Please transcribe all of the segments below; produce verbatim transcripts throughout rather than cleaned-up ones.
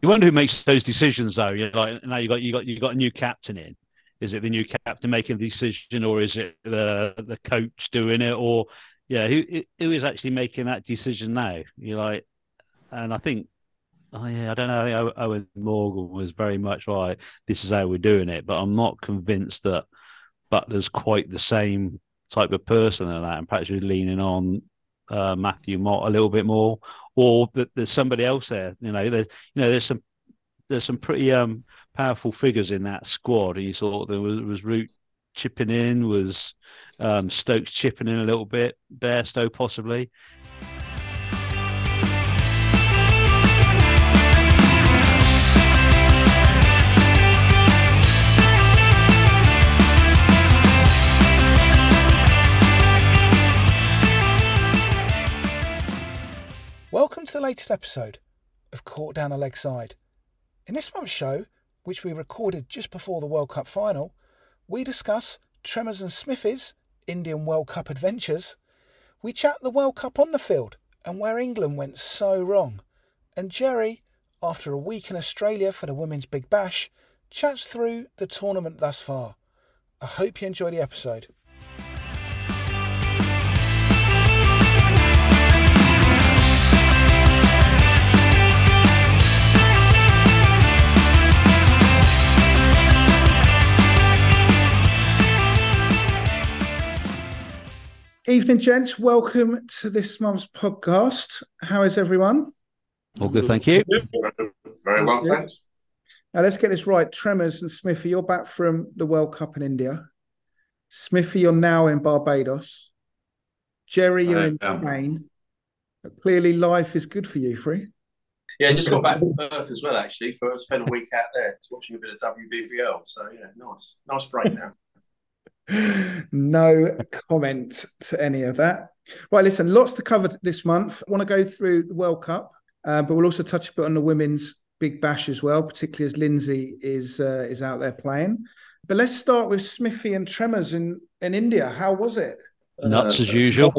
You wonder who makes those decisions, though. You like now you got you got you got a new captain in. Is it the new captain making the decision, or is it the the coach doing it, or yeah, who who is actually making that decision now? You like, and I think, oh yeah, I don't know. Owen Morgan was very much like, this is how we're doing it, but I'm not convinced that Butler's quite the same type of person and that, and perhaps you're leaning on uh, Matthew Mott a little bit more, or that there's somebody else there. You know, there's you know there's some there's some pretty um. powerful figures in that squad. And you thought there was, was Root chipping in, was um, Stokes chipping in a little bit, Bairstow possibly. Welcome to the latest episode of Caught Down The Legside. In this month's show, which we recorded just before the World Cup Final, we discuss Tremers and Smithy's Indian World Cup adventures. We chat the World Cup on the field and where England went so wrong. And Jerry, after a week in Australia for the Women's Big Bash, chats through the tournament thus far. I hope you enjoy the episode. Evening, gents. Welcome to this month's podcast. How is everyone? All good, thank you. Very well, yeah. Thanks. Now, let's get this right. Tremers and Smithy, you're back from the World Cup in India. Smithy, you're now in Barbados. Jerry, you're in know. Spain. But clearly, life is good for you three. Yeah, just got back from Perth as well, actually. For, I spent a week out there watching a bit of W B B L. So, yeah, nice. Nice break now. No comment to any of that. Right, listen, lots to cover this month. I want to go through the World Cup, uh, but we'll also touch a bit on the Women's Big Bash as well, particularly as Lindsay is uh, is out there playing. But let's start with Smithy and Tremors in, in India. How was it? Nuts uh, as usual.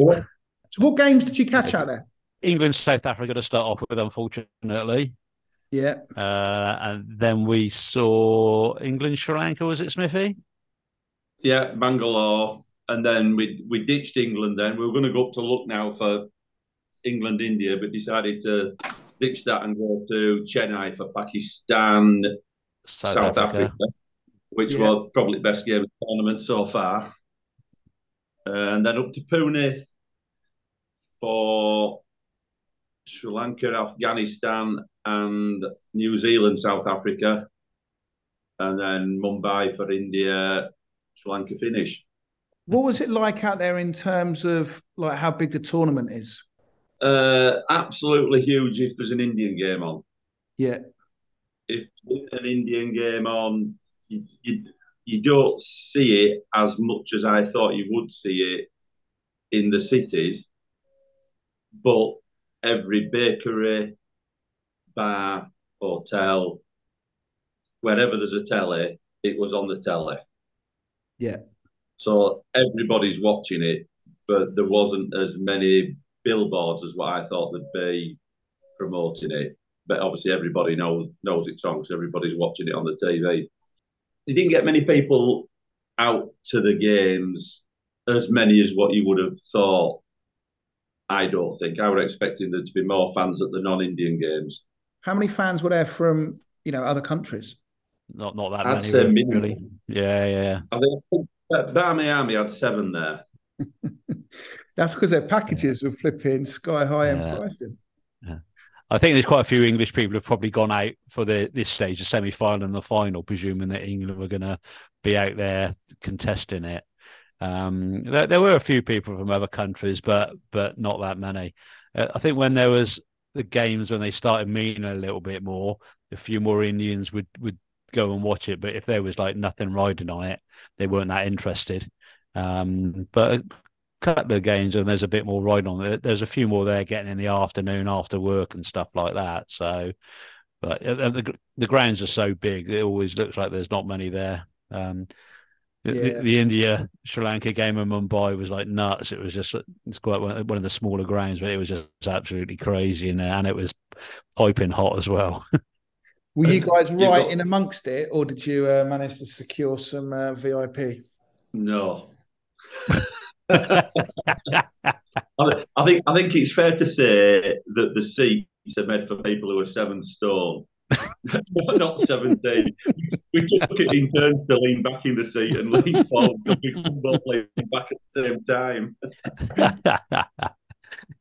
So what games did you catch out there? England, South Africa to start off with, unfortunately. Yeah. Uh, and then we saw England, Sri Lanka, was it, Smithy? Yeah, Bangalore, and then we we ditched England then. We were going to go up to Lucknow for England, India, but decided to ditch that and go to Chennai for Pakistan, South, South Africa. Africa, which yeah. was probably the best game of the tournament so far. And then up to Pune for Sri Lanka, Afghanistan, and New Zealand, South Africa. And then Mumbai for India, Sri Lanka finish. What was it like out there in terms of like how big the tournament is? Uh, absolutely huge if there's an Indian game on. Yeah. If an Indian game on, you, you, you don't see it as much as I thought you would see it in the cities. But every bakery, bar, hotel, wherever there's a telly, it was on the telly. Yeah. So everybody's watching it, but there wasn't as many billboards as what I thought there'd be promoting it. But obviously everybody knows knows it's on because everybody's watching it on the T V. You didn't get many people out to the games, as many as what you would have thought, I don't think. I was expecting there to be more fans at the non-Indian games. How many fans were there from, you know, other countries? Not not that I'd many, say really. Yeah, yeah. I think Miami had seven there. That's because their packages yeah. were flipping sky high in yeah. pricing. Yeah. I think there's quite a few English people who've probably gone out for the this stage, the semi-final and the final, presuming that England were going to be out there contesting it. Um, there, there were a few people from other countries, but but not that many. Uh, I think when there was the games when they started meaning a little bit more, a few more Indians would would. go and watch it, but if there was like nothing riding on it, they weren't that interested. Um, but a couple of games and there's a bit more riding on it. There's a few more there getting in the afternoon after work and stuff like that. So, but the the grounds are so big, it always looks like there's not many there. Um, yeah. the, the India Sri Lanka game in Mumbai was like nuts. It was just it's quite one of the smaller grounds, but it was just absolutely crazy in there, and it was piping hot as well. Were you guys right got, in amongst it, or did you uh, manage to secure some uh, V I P? No. I think I think it's fair to say that the seats are made for people who are seven stone, not seventeen. We just took it in turns to lean back in the seat and lean forward, and we couldn't both lean back at the same time.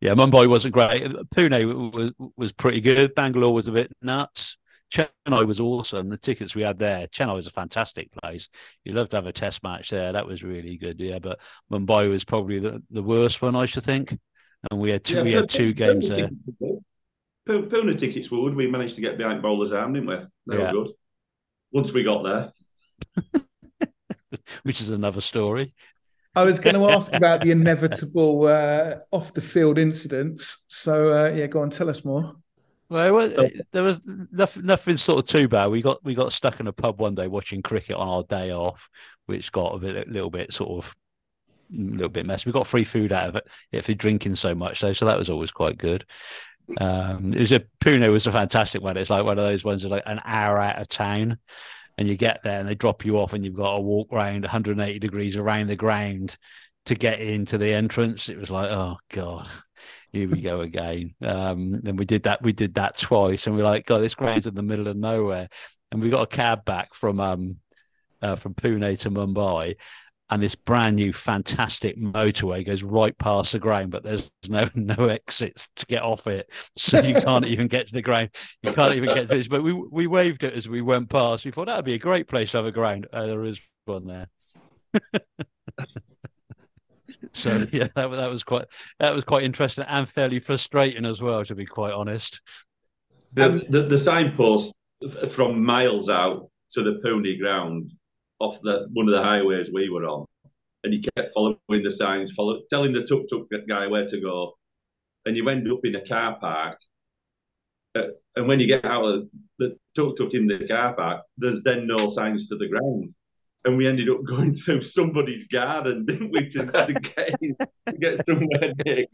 Yeah, Mumbai wasn't great. Pune was was pretty good. Bangalore was a bit nuts. Chennai was awesome. The tickets we had there, Chennai was a fantastic place. You'd love to have a test match there. That was really good. Yeah, but Mumbai was probably the, the worst one, I should think. And we had two, yeah, we had two games there. Pune tickets were good. We managed to get behind Bowler's Arm, didn't we? They yeah. were good. Once we got there. Which is another story. I was going to ask about the inevitable uh, off-the-field incidents. So, uh, yeah, go on, tell us more. Well, there was nothing, nothing sort of too bad. We got we got stuck in a pub one day watching cricket on our day off, which got a, bit, a little bit sort of a little bit messy. We got free food out of it if you're drinking so much, though, so that was always quite good. Um, it was a Pune was a fantastic one. It's like one of those ones that's like an hour out of town, and you get there and they drop you off, and you've got to walk round one hundred eighty degrees around the ground to get into the entrance. It was like, oh god. Here we go again. Um, and we did that. We did that twice, and we're like, "God, this ground's in the middle of nowhere." And we got a cab back from um, uh, from Pune to Mumbai, and this brand new, fantastic motorway goes right past the ground, but there's no no exits to get off it, so you can't even get to the ground. You can't even get to this. But we we waved it as we went past. We thought that'd be a great place to have a ground. Uh, there is one there. So yeah, that, that was quite that was quite interesting and fairly frustrating as well, to be quite honest. The the, the signpost from miles out to the Pune ground off the one of the highways we were on, and you kept following the signs, follow telling the tuk tuk guy where to go, and you end up in a car park. Uh, and when you get out of the tuk tuk in the car park, there's then no signs to the ground. And we ended up going through somebody's garden, didn't we, to, to, get, in, to get somewhere big.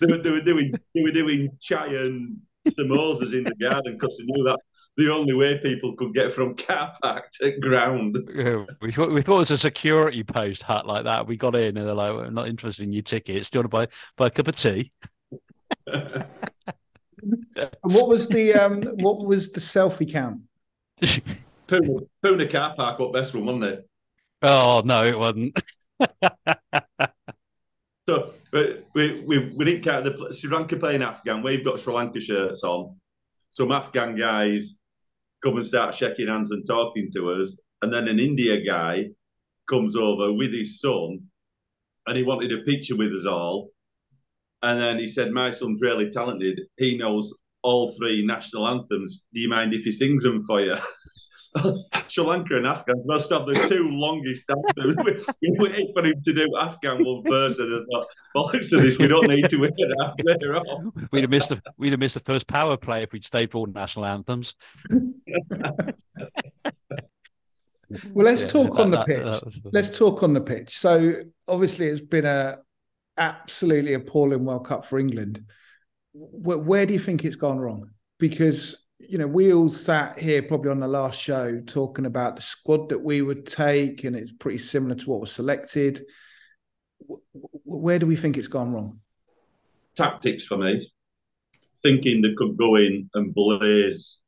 They were, they were doing they were doing chai and samosas in the garden because they knew that the only way people could get from car park to ground. Yeah, we, thought, we thought it was a security post hut like that. We got in and they're like, "We're not interested in your tickets. Do you want to buy, buy a cup of tea?" What was the um, what was the selfie count? Pune, Pune car park up best one, wasn't it? Oh no, it wasn't. So, but we we we didn't count the Sri Lanka playing Afghan. We've got Sri Lanka shirts on. Some Afghan guys come and start shaking hands and talking to us, and then an India guy comes over with his son, and he wanted a picture with us all. And then he said, "My son's really talented. He knows all three national anthems. Do you mind if he sings them for you?" Sri Lanka and Afghan must have the two longest anthems. We waited for him to do Afghan one first, and I thought, "Bollocks to this! We don't need to hear that later on." We'd have missed the we'd have missed the first power play if we'd stayed for all national anthems. Well, let's yeah, talk that, on the that, pitch. That was... Let's talk on the pitch. So, obviously, it's been a absolutely appalling World Cup for England. Where, where do you think it's gone wrong? Because, you know, we all sat here probably on the last show talking about the squad that we would take, and it's pretty similar to what was selected. Where do we think it's gone wrong? Tactics for me. Thinking they could go in and blaze,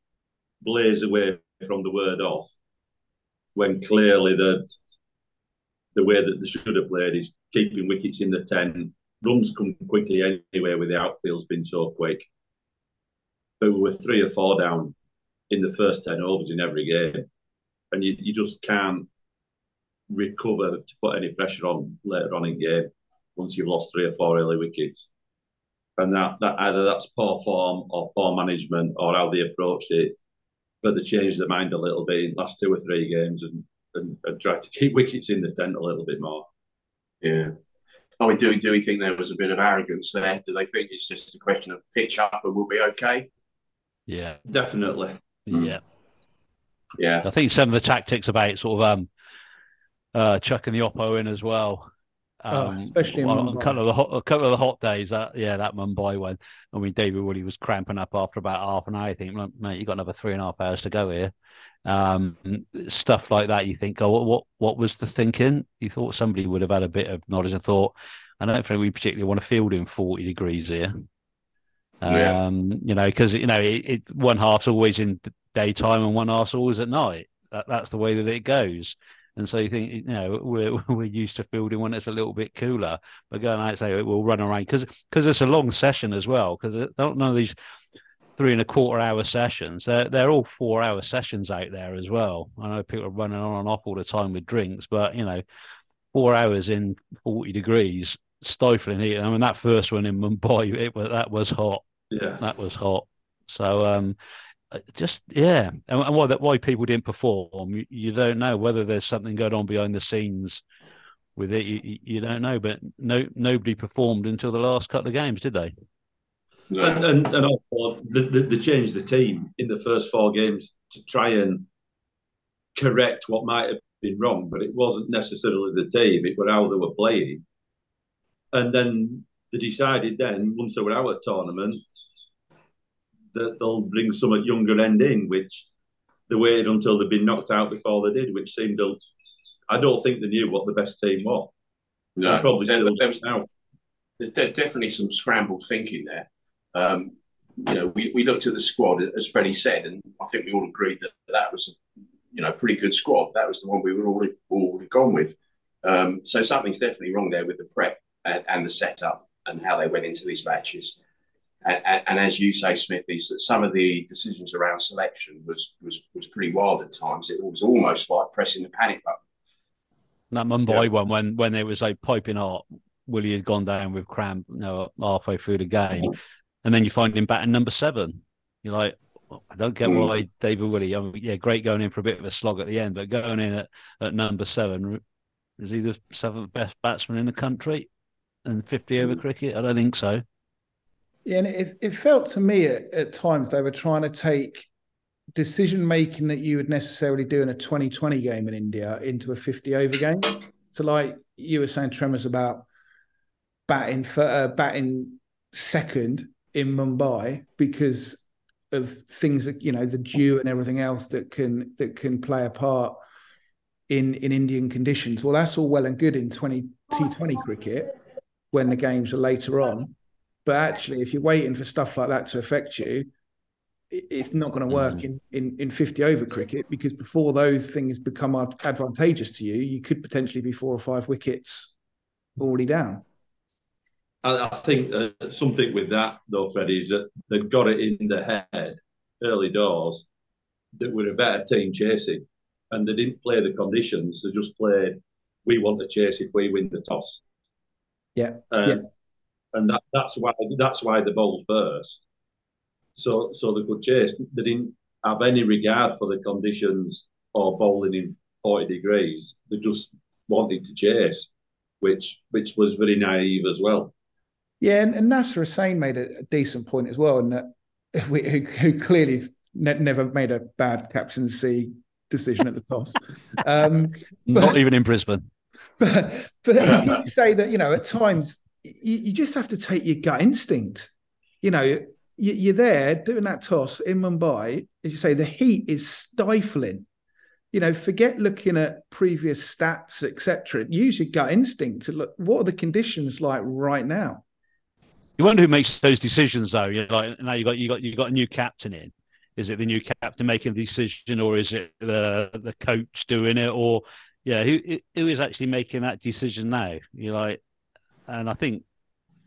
blaze away from the word off, when clearly the the way that they should have played is keeping wickets in the ten. Runs come quickly anyway with the outfield's been so quick. But we were three or four down in the first ten overs in every game. And you, you just can't recover to put any pressure on later on in game once you've lost three or four early wickets. And that, that either that's poor form or poor management or how they approached it. But they changed their mind a little bit in the last two or three games and, and, and tried to keep wickets in the tent a little bit more. Yeah. I mean, do, do we think there was a bit of arrogance there? Do they think it's just a question of pitch up and we'll be okay? Yeah, definitely. Yeah, yeah. I think some of the tactics about sort of um, uh, chucking the oppo in as well Um, oh, especially in on a couple of the hot, a couple of the hot days. Uh, yeah, that Mumbai one. I mean, David Willey was cramping up after about half an hour. I think, mate, you got another three and a half hours to go here. Um, stuff like that. You think, oh, what what was the thinking? You thought somebody would have had a bit of knowledge and thought, I don't think we particularly want to field in forty degrees here. Yeah. Um, you know, because you know, it, it, one half's always in daytime and one half's always at night. That, that's the way that it goes. And so you think, you know, we're we're used to fielding when it's a little bit cooler. But going out and say we'll run around because because it's a long session as well. Because none of these three and a quarter hour sessions, they're they're all four hour sessions out there as well. I know people are running on and off all the time with drinks, but you know, four hours in forty degrees, stifling heat. I mean, that first one in Mumbai, it that was hot. Yeah, that was hot. So um. Just yeah, and why that why people didn't perform, you, you don't know whether there's something going on behind the scenes with it. You, you don't know, but no, nobody performed until the last couple of games, did they? No. And and, and also the, the, the change the team in the first four games to try and correct what might have been wrong, but it wasn't necessarily the team; it was how they were playing. And then they decided then once they were out of tournament, that they'll bring some at younger end in, which they waited until they'd been knocked out before they did, which seemed to, I don't think they knew what the best team was. No, they probably there, there was now. There's definitely some scrambled thinking there. Um, you know, we, we looked at the squad, as Freddie said, and I think we all agreed that that was, you know, a pretty good squad. That was the one we were already, already gone with. Um, so something's definitely wrong there with the prep and, and the setup and how they went into these matches. And, and as you say, Smithy, that some of the decisions around selection was, was was pretty wild at times. It was almost like pressing the panic button. That Mumbai yeah. one, when when it was like piping hot, Willie had gone down with cramp, you know, halfway through the game, and then you find him batting number seven. You're like, I don't get mm. why David Willey. I mean, yeah, great going in for a bit of a slog at the end, but going in at, at number seven, is he the seventh best batsman in the country and fifty over mm. cricket? I don't think so. Yeah, and it, it felt to me at, at times they were trying to take decision-making that you would necessarily do in a twenty twenty game in India into a fifty-over game. So like you were saying, Tremors, about batting, for, uh, batting second in Mumbai because of things that, you know, the dew and everything else that can that can play a part in, in Indian conditions. Well, that's all well and good in twenty twenty cricket when the games are later on. But actually, if you're waiting for stuff like that to affect you, it's not going to work mm. in, in, in fifty-over cricket because before those things become advantageous to you, you could potentially be four or five wickets already down. I, I think uh, something with that, though, Freddie, is that they've got it in their head early doors that we're a better team chasing. And they didn't play the conditions. They just played, we want to chase if we win the toss. Yeah, um, yeah. And that, that's why that's why they bowled first, so so they could chase. They didn't have any regard for the conditions or bowling in forty degrees. They just wanted to chase, which which was very naive as well. Yeah, and, and Nasser Hussain made a, a decent point as well, and that we, who, who clearly ne- never made a bad captaincy decision at the toss. Um, but, Not even in Brisbane. But, but he did say that, you know, at times. You, you just have to take your gut instinct. You know, you, you're there doing that toss in Mumbai. As you say, the heat is stifling. You know, forget looking at previous stats, et cetera. Use your gut instinct to look, what are the conditions like right now? You wonder who makes those decisions, though. You're like, now you got you got you got a new captain in. Is it the new captain making the decision, or is it the the coach doing it, or yeah, who who is actually making that decision now? You're like. And I think,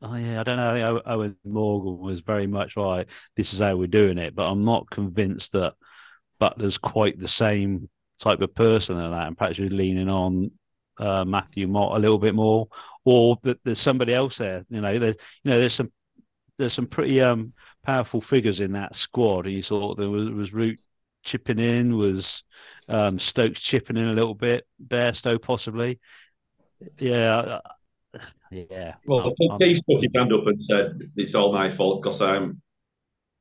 oh yeah, I don't know, I Owen Morgan was very much like, this is how we're doing it. But I'm not convinced that Butler's quite the same type of person and that. And perhaps we're leaning on uh, Matthew Mott a little bit more, or that there's somebody else there. You know, there's you know there's some there's some pretty um powerful figures in that squad. You thought there was was Root chipping in, was um, Stokes chipping in a little bit, Bairstow possibly, yeah. Yeah. Well, he stuck his hand up and said, "It's all my fault because I'm,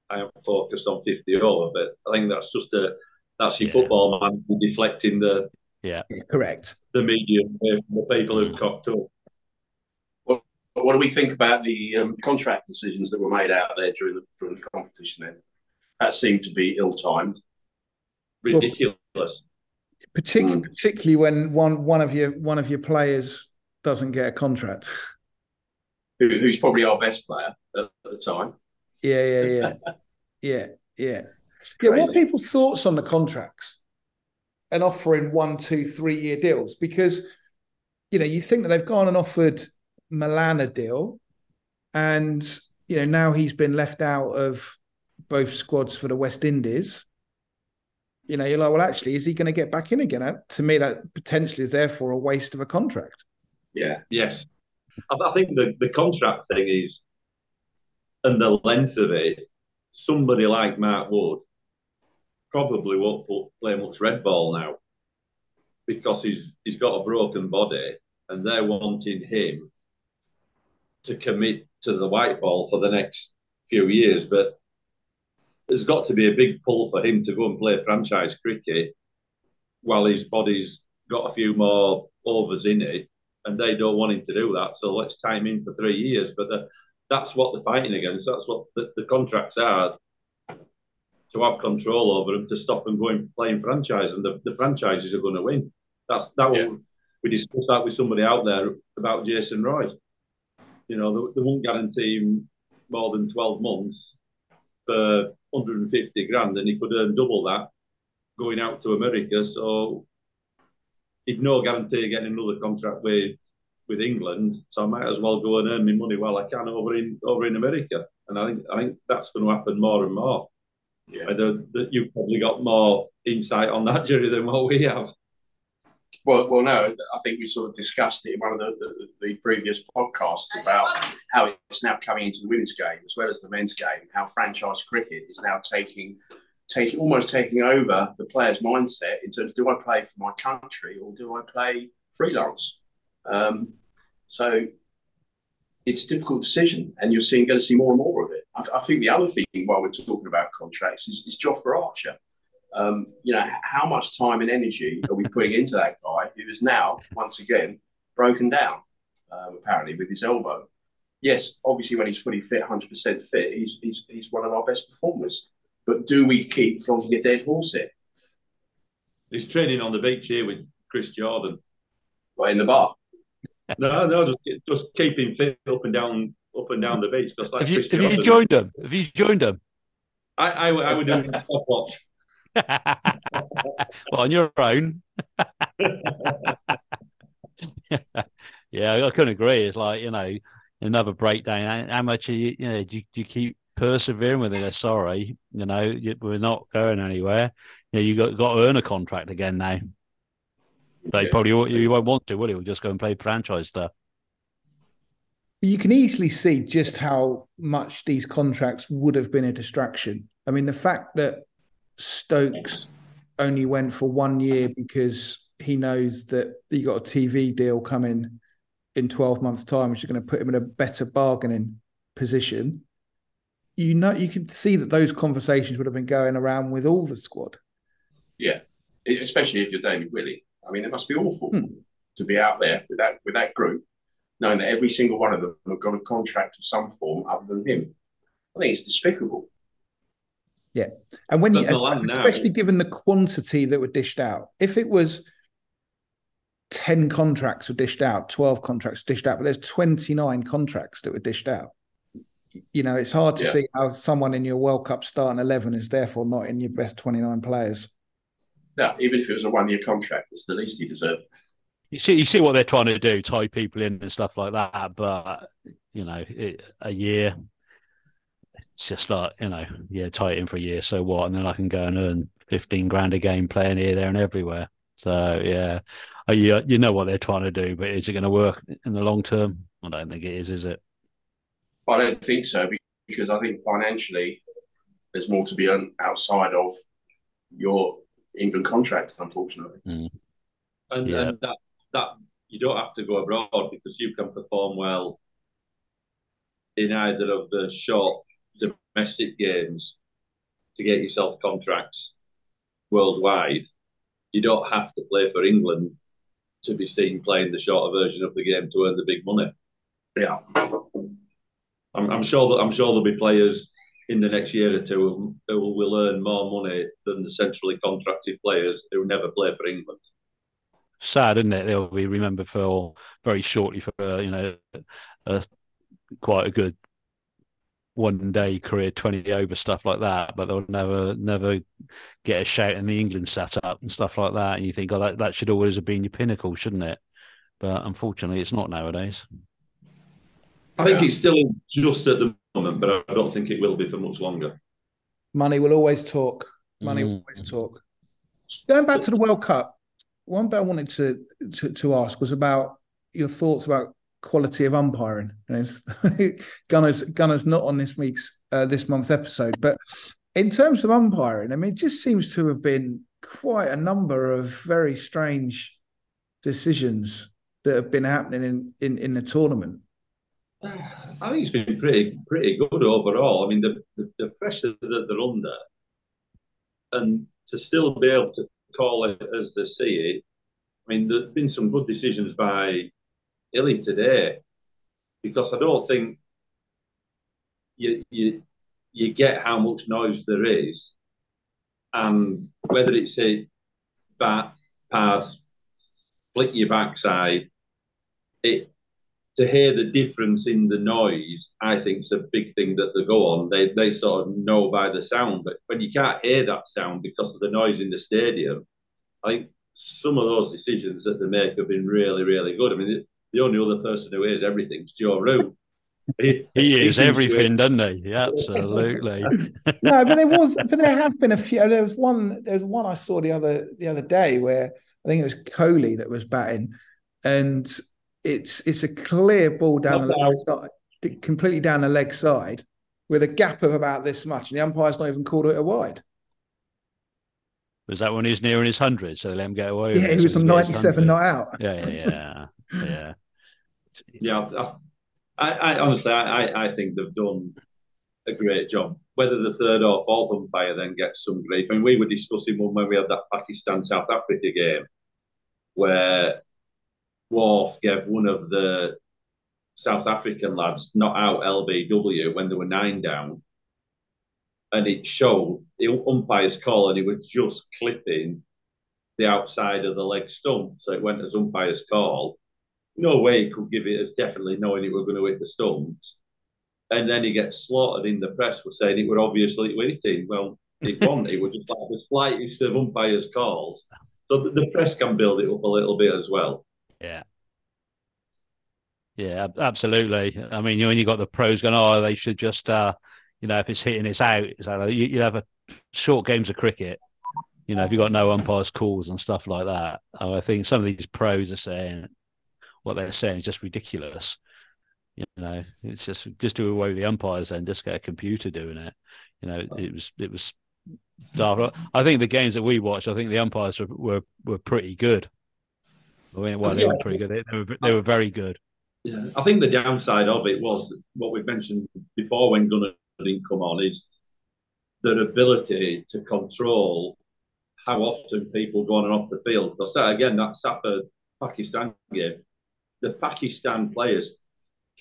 I am focused on fifty over." But I think that's just a that's your yeah. football man deflecting the yeah correct the media from the people who've cocked up. But what do we think about the um, contract decisions that were made out there during the, during the competition then? That seemed to be ill-timed. Ridiculous. Well, particularly, mm. particularly when one, one of your one of your players doesn't get a contract. Who, who's probably our best player at, at the time. Yeah, yeah, yeah. yeah, yeah. Crazy. Yeah, what are people's thoughts on the contracts and offering one, two, three-year deals? Because, you know, you think that they've gone and offered Milan a deal and, you know, now he's been left out of both squads for the West Indies. You know, you're like, well, actually, is he going to get back in again? To me, that potentially is therefore a waste of a contract. Yeah, yes. I think the, the contract thing is, and the length of it, somebody like Mark Wood probably won't play much red ball now because he's he's got a broken body and they're wanting him to commit to the white ball for the next few years. But there's got to be a big pull for him to go and play franchise cricket while his body's got a few more overs in it, and they don't want him to do that. So let's tie him in for three years. But the, that's what they're fighting against. That's what the, the contracts are, to have control over them, to stop them going playing franchise, and the, the franchises are going to win. That's that. Yeah. Will, we discussed that with somebody out there about Jason Roy. You know, they, they won't guarantee him more than twelve months for one hundred fifty grand, and he could earn double that going out to America. So he'd no guarantee of getting another contract with with England. So I might as well go and earn my money while I can over in over in America. And I think I think that's going to happen more and more. Yeah, that you've probably got more insight on that, Jerry, than what we have. Well, well, no, I think we sort of discussed it in one of the, the, the previous podcasts about how it's now coming into the women's game as well as the men's game. How franchise cricket is now taking, taking almost taking over the player's mindset in terms of, do I play for my country or do I play freelance? Um, so it's a difficult decision, and you're seeing going to see more and more of it. I, th I think the other thing while we're talking about contracts is, is Jofra Archer. Um, you know, how much time and energy are we putting into that guy who is now, once again, broken down, um, apparently, with his elbow? Yes, obviously, when he's fully fit, one hundred percent fit, he's, he's, he's one of our best performers. But do we keep flogging a dead horse here? He's training on the beach here with Chris Jordan. Right in the bar? No, no, just, just keep him fit up and down up and down the beach. Just like have you, Chris have Jordan. you joined him? Have you joined him? I, I, I would do a stopwatch. Well, on your own. Yeah, I couldn't agree. It's like, you know, another breakdown. How much are you, you know, do you, do you keep persevering with it? Sorry, you know, you, we're not going anywhere. You know, you got got to earn a contract again now. But yeah, you probably you won't want to, will you? We'll just go and play franchise stuff. You can easily see just how much these contracts would have been a distraction. I mean, the fact that Stokes only went for one year because he knows that you got a T V deal coming in twelve months' time, which is going to put him in a better bargaining position. You know, you can see that those conversations would have been going around with all the squad. Yeah, especially if you're David Willey. I mean, it must be awful hmm. to be out there with that with that group, knowing that every single one of them have got a contract of some form other than him. I think it's despicable. Yeah, and when you, especially now, given the quantity that were dished out, if it was ten contracts were dished out, twelve contracts dished out, but there's twenty-nine contracts that were dished out. You know, it's hard to yeah. see how someone in your World Cup starting eleven is therefore not in your best twenty-nine players. No, even if it was a one-year contract, it's the least he deserved. You see, you see what they're trying to do, tie people in and stuff like that. But you know, it, a year. It's just like, you know, yeah, tie it in for a year, so what? And then I can go and earn fifteen grand a game playing here, there and everywhere. So, yeah, you, you know what they're trying to do, but is it going to work in the long term? I don't think it is, is it? I don't think so, because I think financially there's more to be earned outside of your England contract, unfortunately. Mm. And, yeah. and that, that you don't have to go abroad because you can perform well in either of the short domestic games to get yourself contracts worldwide. You don't have to play for England to be seen playing the shorter version of the game to earn the big money. Yeah, I'm, I'm sure that I'm sure there'll be players in the next year or two who will, will earn more money than the centrally contracted players who never play for England. Sad, isn't it? They'll be remembered for very shortly for uh, you know uh, quite a good one day career, twenty over stuff like that, but they'll never never get a shout in the England setup and stuff like that. And you think, oh, that, that should always have been your pinnacle, shouldn't it? But unfortunately, it's not nowadays. I think it's still just at the moment, but I don't think it will be for much longer. Money will always talk. Money mm. will always talk. Going back to the World Cup, one bit I wanted to, to, to ask was about your thoughts about quality of umpiring. Gunner's Gunner's not on this week's uh, this month's episode, but in terms of umpiring, I mean, it just seems to have been quite a number of very strange decisions that have been happening in, in, in the tournament. I think it's been pretty pretty good overall. I mean, the, the, the pressure that they're under, and to still be able to call it as they see it. I mean, there's been some good decisions by Illy today, because I don't think you you you get how much noise there is, and whether it's a bat, pad, flick your backside, it to hear the difference in the noise, I think is a big thing that they go on. They they sort of know by the sound, but when you can't hear that sound because of the noise in the stadium, I think some of those decisions that they make have been really really good. I mean. It, The only other person who hears everything is Joe Root. He, he hears everything, doesn't he? Absolutely. No, but there was, but there have been a few. There was one. There was one I saw the other the other day where I think it was Coley that was batting, and it's it's a clear ball down Not the leg side, completely down the leg side, with a gap of about this much, and the umpire's not even called it a wide. Was that when he was nearing his hundred? So they let him get away. Yeah, he was on ninety-seven, not out. Yeah, yeah, yeah. Yeah, yeah. I, I honestly, I, I think they've done a great job. Whether the third or fourth umpire then gets some grief, I mean, we were discussing one when we had that Pakistan South Africa game, where Worf gave one of the South African lads not out L B W when they were nine down, and it showed the umpire's call, and he was just clipping the outside of the leg stump, so it went as umpire's call. No way he could give it as definitely knowing it were going to hit the stumps. And then he gets slaughtered in the press for saying it were obviously hitting. Well, it wasn't. It was just like the slightest of umpire's calls. So the press can build it up a little bit as well. Yeah. Yeah, absolutely. I mean, when you've got the pros going, oh, they should just, uh, you know, if it's hitting, it's out. So you, you have a short games of cricket. You know, if you've got no umpires calls and stuff like that. Oh, I think some of these pros are saying... what they're saying is just ridiculous. You know, it's just just do away with the umpires and just get a computer doing it. You know, it was it was dark. I think the games that we watched, I think the umpires were were, were pretty good. I mean, well, they were pretty good. They, they were they were very good. Yeah, I think the downside of it was what we've mentioned before when Gunnar didn't come on is their ability to control how often people go on and off the field. Because that, again, that Sapper Pakistan game. The Pakistan players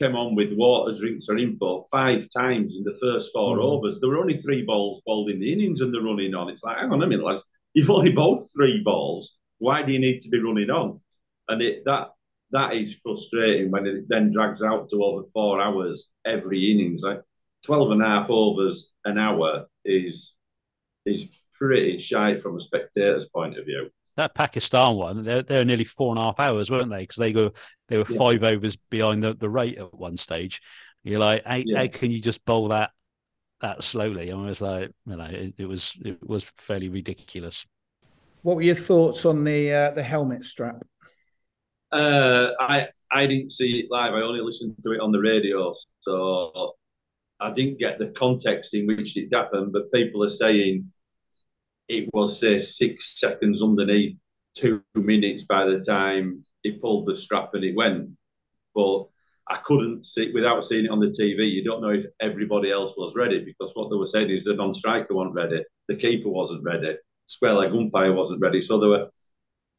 came on with water, drinks or info five times in the first four mm. overs. There were only three balls bowled in the innings and they're running on. It's like, hang on a minute, lads. You've only bowled three balls. Why do you need to be running on? And it, that that is frustrating when it then drags out to over four hours every innings. Like twelve and a half overs an hour is is pretty shy from a spectator's point of view. That Pakistan one, they're, they're nearly four and a half hours, weren't they? Because they go, they were yeah. five overs behind the, the rate at one stage. You're like, hey, yeah. how can you just bowl that that slowly? I was like, you know, it, it was it was fairly ridiculous. What were your thoughts on the uh, the helmet strap? Uh, I I didn't see it live. I only listened to it on the radio, so I didn't get the context in which it happened. But people are saying. It was, say, six seconds underneath, two minutes by the time he pulled the strap and it went. But I couldn't see, without seeing it on the T V, you don't know if everybody else was ready because what they were saying is the non-striker wasn't ready, the keeper wasn't ready, square leg umpire wasn't ready. So there were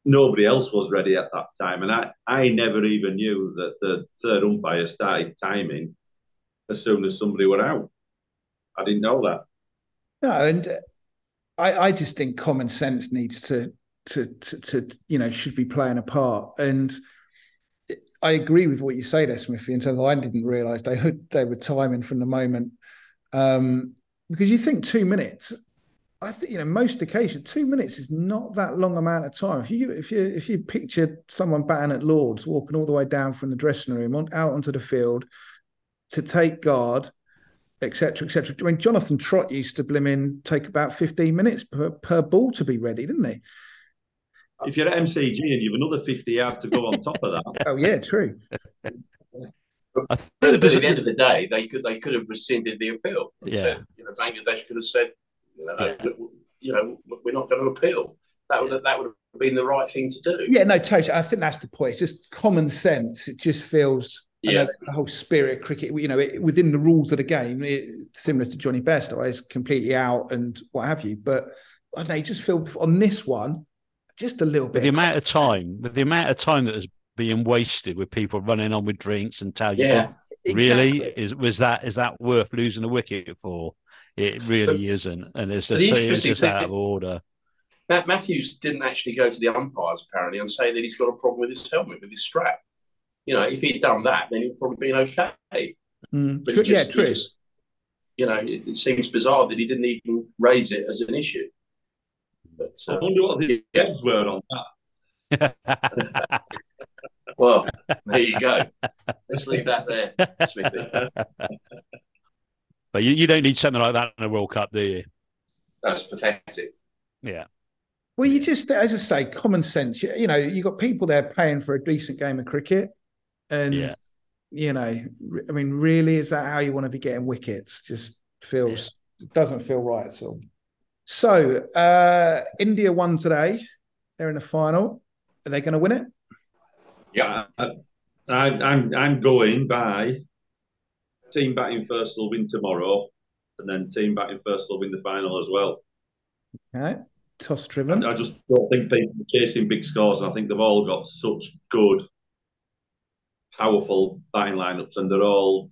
nobody else was ready at that time. And I, I never even knew that the third umpire started timing as soon as somebody were out. I didn't know that. No, and uh, I, I just think common sense needs to, to, to, to, you know, should be playing a part. And I agree with what you say there, Smithy, in terms of I didn't realise they would, they were timing from the moment. Um, because you think two minutes, I think, you know, most occasions, two minutes is not that long amount of time. If you if you if you picture someone batting at Lord's, walking all the way down from the dressing room on, out onto the field to take guard, et cetera, et cetera. I mean, Jonathan Trott used to blimmin' take about fifteen minutes per, per ball to be ready, didn't he? If you're at M C G and you've another fifty yards to go on top of that. Oh yeah, true. But at the end of the day, they could they could have rescinded the appeal. And yeah, said, you know, Bangladesh could have said, you know, yeah. you know, we're not going to appeal. That would yeah. that would have been the right thing to do. Yeah, no, totally. I think that's the point. It's just common sense. It just feels yeah. know, the whole spirit of cricket. You know, it, within the rules of the game, it, similar to Johnny Best, it's completely out and what have you. But I don't know, you just feel on this one. Just a little bit. The amount of time, the amount of time that is being wasted with people running on with drinks and tell you, yeah, exactly. really, is was that is that worth losing a wicket for? It really but, isn't, and it's just, it's just out of order. Matt Matthews didn't actually go to the umpires apparently and say that he's got a problem with his helmet, with his strap. You know, if he'd done that, then he'd probably been okay. Mm, but true, just, yeah, true. Just, you know, it, it seems bizarre that he didn't even raise it as an issue. But, uh, I wonder what the yeah. odds were on that. Well, there you go. Let's leave that there, Smithy. But you, you don't need something like that in a World Cup, do you? That's pathetic. Yeah. Well, you just, as I say, common sense. You, you know, you've got people there paying for a decent game of cricket. And, yeah. you know, I mean, really, is that how you want to be getting wickets? Just feels, yeah. it doesn't feel right at all. So, uh, India won today. They're in the final. Are they going to win it? Yeah, I, I, I'm I'm going by team batting first will win tomorrow, and then team batting first will win the final as well. Okay, toss driven. I just don't think people are chasing big scores. I think they've all got such good, powerful batting lineups, and they're all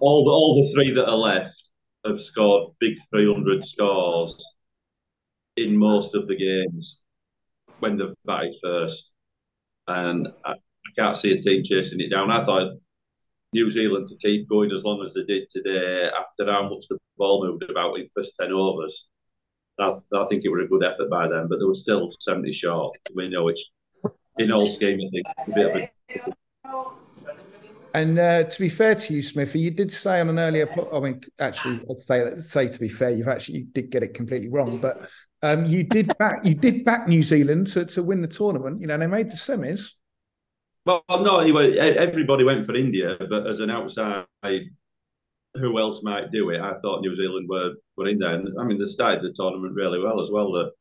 all the, all the three that are left have scored big three hundred scores in most of the games when they've batted first. And I, I can't see a team chasing it down. I thought New Zealand to keep going as long as they did today after how much the ball moved about in first ten overs. I, I think it was a good effort by them, but they were still seventy short. We know it's in all scheme, I think, a bit of a... And uh, to be fair to you, Smithy, you did say on an earlier... I mean, actually, I'd say, say to be fair, you've actually, you did get it completely wrong, but um, you did back you did back New Zealand to, to win the tournament. You know, they made the semis. Well, no, anyway, everybody went for India, but as an outside, who else might do it? I thought New Zealand were, were in there. And I mean, they started the tournament really well as well. That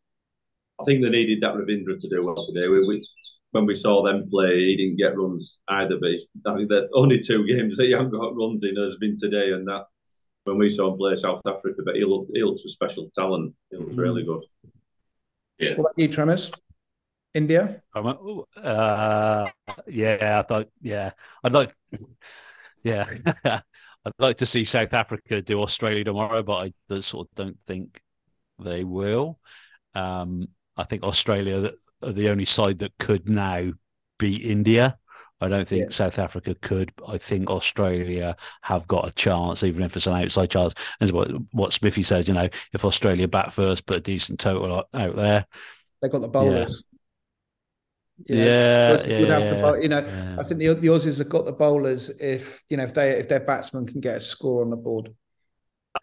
I think they needed that Ravindra to do well today. We, we, When we saw them play, he didn't get runs either. But I mean, the only two games that he hasn't got runs in has been today and that. When we saw him play South Africa, but he looked, he looks a special talent. He looks really good. Yeah. What about you, Tremers? India? I'm like, oh, uh, yeah, I thought. Yeah, I'd like. Yeah, I'd like to see South Africa do Australia tomorrow, but I sort of don't think they will. Um, I think Australia that. The only side that could now beat India. I don't think yeah. South Africa could. I think Australia have got a chance, even if it's an outside chance. That's what, what Smithy said, you know, if Australia bat first, put a decent total out, out there. They got the bowlers. Yeah. You know, yeah, yeah, without the bowl, you know yeah. I think the, the Aussies have got the bowlers if, you know, if they if their batsmen can get a score on the board.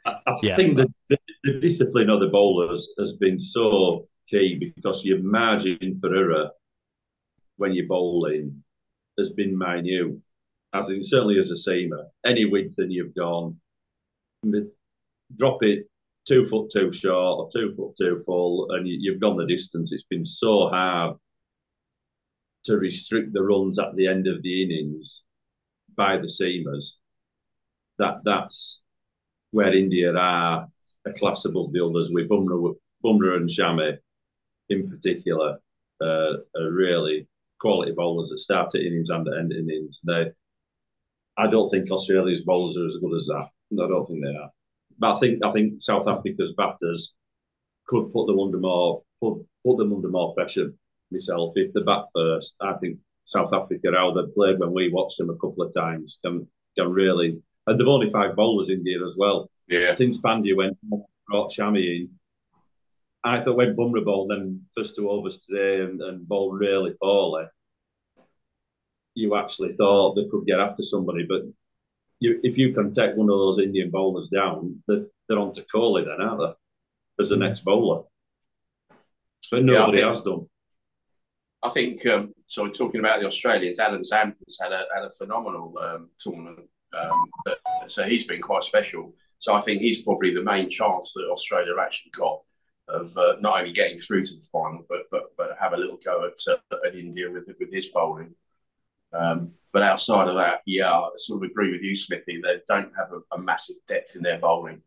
I, I yeah. think the, the, the discipline of the bowlers has been so... because your margin for error when you're bowling has been minute. I think certainly as a seamer, any width and you've gone, drop it two foot two short or two foot two full and you've gone the distance. It's been so hard to restrict the runs at the end of the innings by the seamers. That, that's where India are a class above the others with Bumrah, Bumrah and Shami. in particular, uh, are really quality bowlers that start at innings and at end innings. They, I don't think Australia's bowlers are as good as that. I don't think they are. But I think I think South Africa's batters could put them under more put, put them under more pressure. Myself, if they bat first, I think South Africa, how they played when we watched them a couple of times, can can really. And they've only five bowlers in here as well. Yeah. Since Pandya went, brought Shami in. I thought when Bumrah bowled them first two overs today and, and bowled really poorly, you actually thought they could get after somebody. But you, if you can take one of those Indian bowlers down, they're, they're on to Kohli then, aren't they? As the next bowler. But nobody yeah, think, has done. I think, um, so talking about the Australians, Adam Zampa's had a, had a phenomenal um, tournament. Um, but, so he's been quite special. So I think he's probably the main chance that Australia actually got of uh, not only getting through to the final, but but but have a little go at, uh, at India with with his bowling. Um, but outside of that, yeah, I sort of agree with you, Smithy. They don't have a, a massive depth in their bowling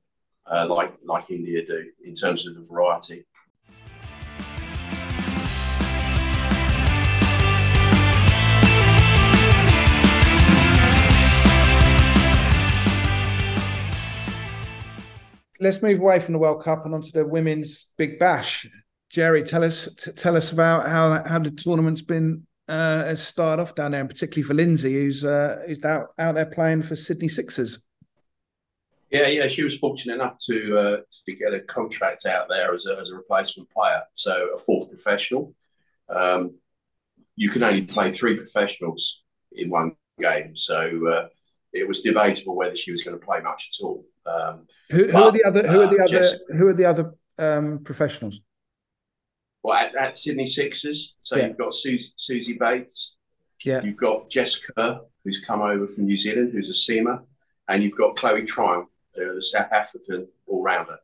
uh, like like India do in terms of the variety. Let's move away from the World Cup and onto the Women's Big Bash. Jerry, tell us t- tell us about how, how the tournament's been uh, has started off down there, and particularly for Lindsay, who's uh, who's out, out there playing for Sydney Sixers. Yeah, yeah, she was fortunate enough to uh, to get a contract out there as a, as a replacement player, so a fourth professional. Um, you can only play three professionals in one game, so uh, it was debatable whether she was going to play much at all. Um, who, but, who are the other? Who are the uh, other? Jessica, who are the other um, professionals? Well, at, at Sydney Sixers, so yeah. You've got Susie, Susie Bates. Yeah, you've got Jessica Kerr, who's come over from New Zealand, who's a seamer, and you've got Chloe Triumph, the South African all-rounder.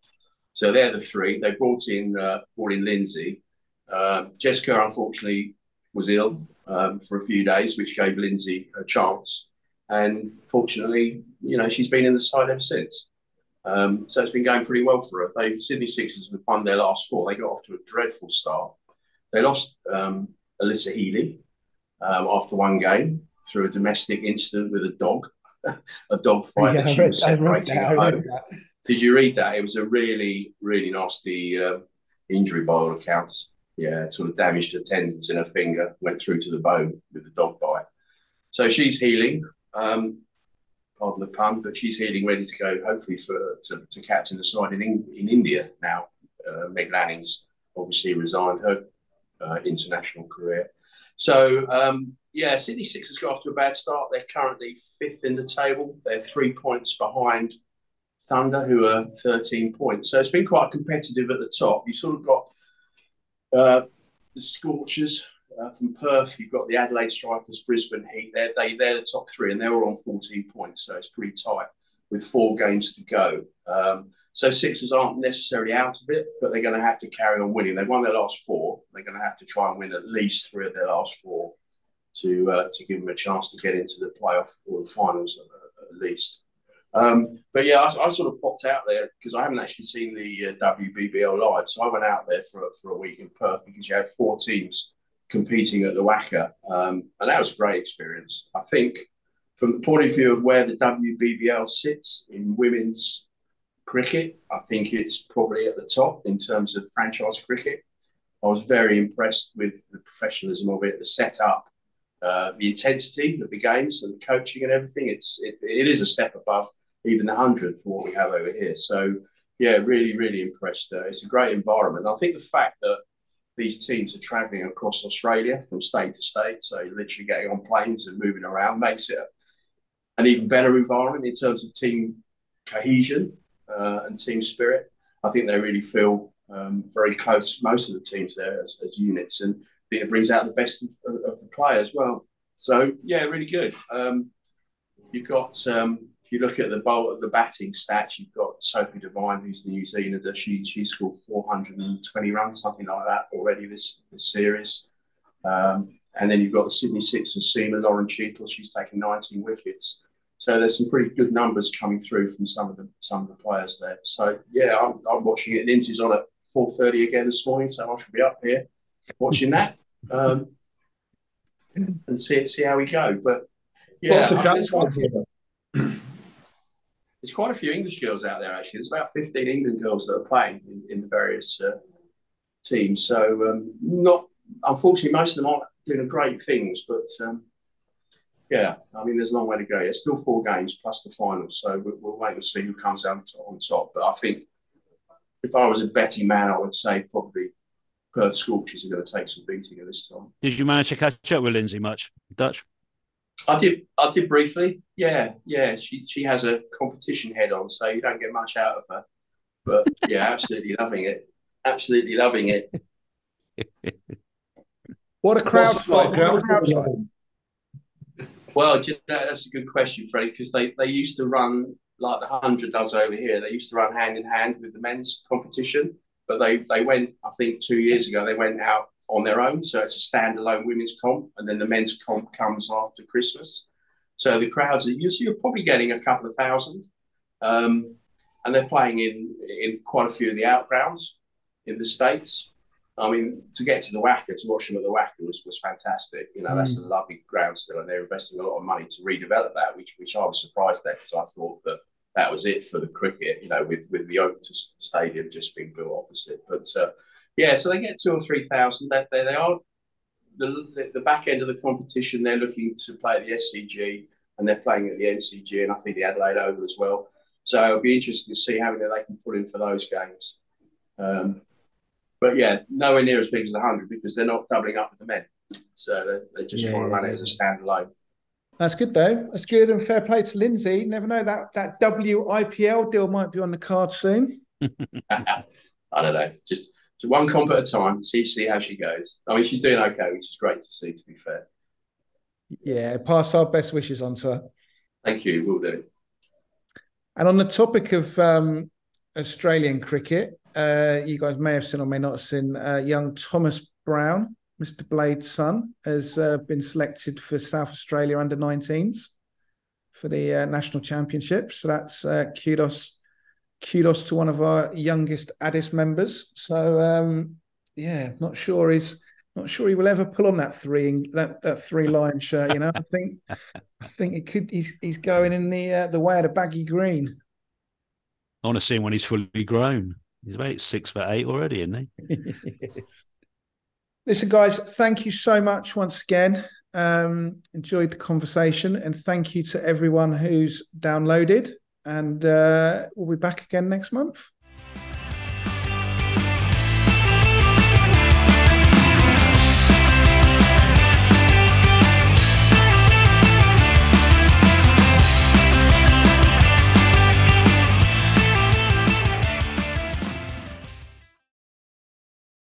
So they're the three. They brought in uh, brought in Lindsay. Um, Jessica Kerr, unfortunately, was ill um, for a few days, which gave Lindsay a chance. And fortunately, you know, she's been in the side ever since. Um, so it's been going pretty well for her. They, Sydney Sixers have won their last four. They got off to a dreadful start. They lost um, Alyssa Healy um, after one game through a domestic incident with a dog, a dog fight. Yeah, that she was separating at home. Did you read that? It was a really, really nasty uh, injury by all accounts. Yeah, it sort of damaged her tendons in her finger, went through to the bone with the dog bite. So she's healing. Um, pardon the pun, but she's healing, ready to go, hopefully for to, to captain the side in in India now. Uh, Meg Lanning's obviously resigned her uh, international career. So, um, yeah, Sydney Sixers got off to a bad start. They're currently fifth in the table. They're three points behind Thunder, who are thirteen points. So it's been quite competitive at the top. You've sort of got uh, the Scorchers. Uh, from Perth, you've got the Adelaide Strikers, Brisbane Heat. They're, they, they're the top three, and they're all on fourteen points, so it's pretty tight with four games to go. Um, so Sixers aren't necessarily out of it, but they're going to have to carry on winning. They've won their last four. They're going to have to try and win at least three of their last four to uh, to give them a chance to get into the playoff or the finals at, at least. Um, but, yeah, I, I sort of popped out there because I haven't actually seen the uh, W B B L live, so I went out there for, for a week in Perth because you had four teams competing at the WACA, um, and that was a great experience. I think from the point of view of where the W B B L sits in women's cricket, I think it's probably at the top in terms of franchise cricket. I was very impressed with the professionalism of it, the setup, uh, the intensity of the games and the coaching and everything. It's, it, it is a step above even the one hundred for what we have over here. So, yeah, really, really impressed. Uh, it's a great environment. I think the fact that these teams are travelling across Australia from state to state, so literally getting on planes and moving around makes it an even better environment in terms of team cohesion uh, and team spirit. I think they really feel um, very close, most of the teams there as, as units, and I think it brings out the best of, of the player as well. So, yeah, really good. Um, you've got, um, if you look at the bowl, the batting stats, you've got Sophie Devine, who's the New Zealander. She she scored four hundred twenty runs, something like that, already this, this series. Um, and then you've got the Sydney Sixers seamer, Lauren Cheadle. She's taken nineteen wickets. So there's some pretty good numbers coming through from some of the some of the players there. So yeah, I'm, I'm watching it. And Lindsay's on at four thirty again this morning, so I should be up here watching that um, and see see how we go. But yeah, I mean, there's, quite few, there's quite a few English girls out there actually. There's about fifteen England girls that are playing in, in the various uh, teams. So um, not unfortunately, most of them aren't doing great things, but um, yeah, I mean, there's a long way to go. It's still four games plus the final, so we'll, we'll wait and see who comes out on top. But I think if I was a betting man, I would say probably Perth Scorchers are going to take some beating at this time. Did you manage to catch up with Lindsay much, Dutch? I did. I did briefly. Yeah, yeah. She she has a competition head on, so you don't get much out of her. But yeah, absolutely loving it. Absolutely loving it. What a crowd! What a crowd! Well, you know, that's a good question, Freddie, because they, they used to run, like the one hundred does over here, they used to run hand-in-hand with the men's competition, but they, they went, I think two years ago, they went out on their own, so it's a standalone women's comp, and then the men's comp comes after Christmas. So the crowds are usually, you're probably getting a couple of thousand, um, and they're playing in, in quite a few of the outgrounds in the States. I mean, to get to the WACA, to watch them at the WACA was, was fantastic. You know, mm. that's a lovely ground still, and they're investing a lot of money to redevelop that, which which I was surprised at because I thought that that was it for the cricket, you know, with, with the Oak Stadium just being built opposite. But, uh, yeah, so they get two or three thousand. They, they, they are the, the back end of the competition. They're looking to play at the S C G, and they're playing at the M C G, and I think the Adelaide Oval as well. So it'll be interesting to see how many they can put in for those games. Um But yeah, nowhere near as big as the one hundred because they're not doubling up with the men. So they're, they're just yeah, trying to run it as a standalone. That's good, though. That's good. And fair play to Lindsay. Never know, that, that W I P L deal might be on the card soon. I don't know. Just, just one comp at a time. See, see how she goes. I mean, she's doing okay, which is great to see, to be fair. Yeah, pass our best wishes on to her. Thank you. Will do. And on the topic of um, Australian cricket, Uh, you guys may have seen or may not have seen uh, young Thomas Brown, Mister Blade's son, has uh, been selected for South Australia under nineteens for the uh, national championship. So that's uh, kudos, kudos to one of our youngest Addis members. So um, yeah, not sure he's not sure he will ever pull on that three that, that three lion shirt. You know, I think I think it could. He's he's going in the uh, the way of the baggy green. I want to see him when he's fully grown. He's about six foot eight already, isn't he? Yes. Listen, guys, thank you so much once again. Um, enjoyed the conversation, and thank you to everyone who's downloaded. And uh, we'll be back again next month.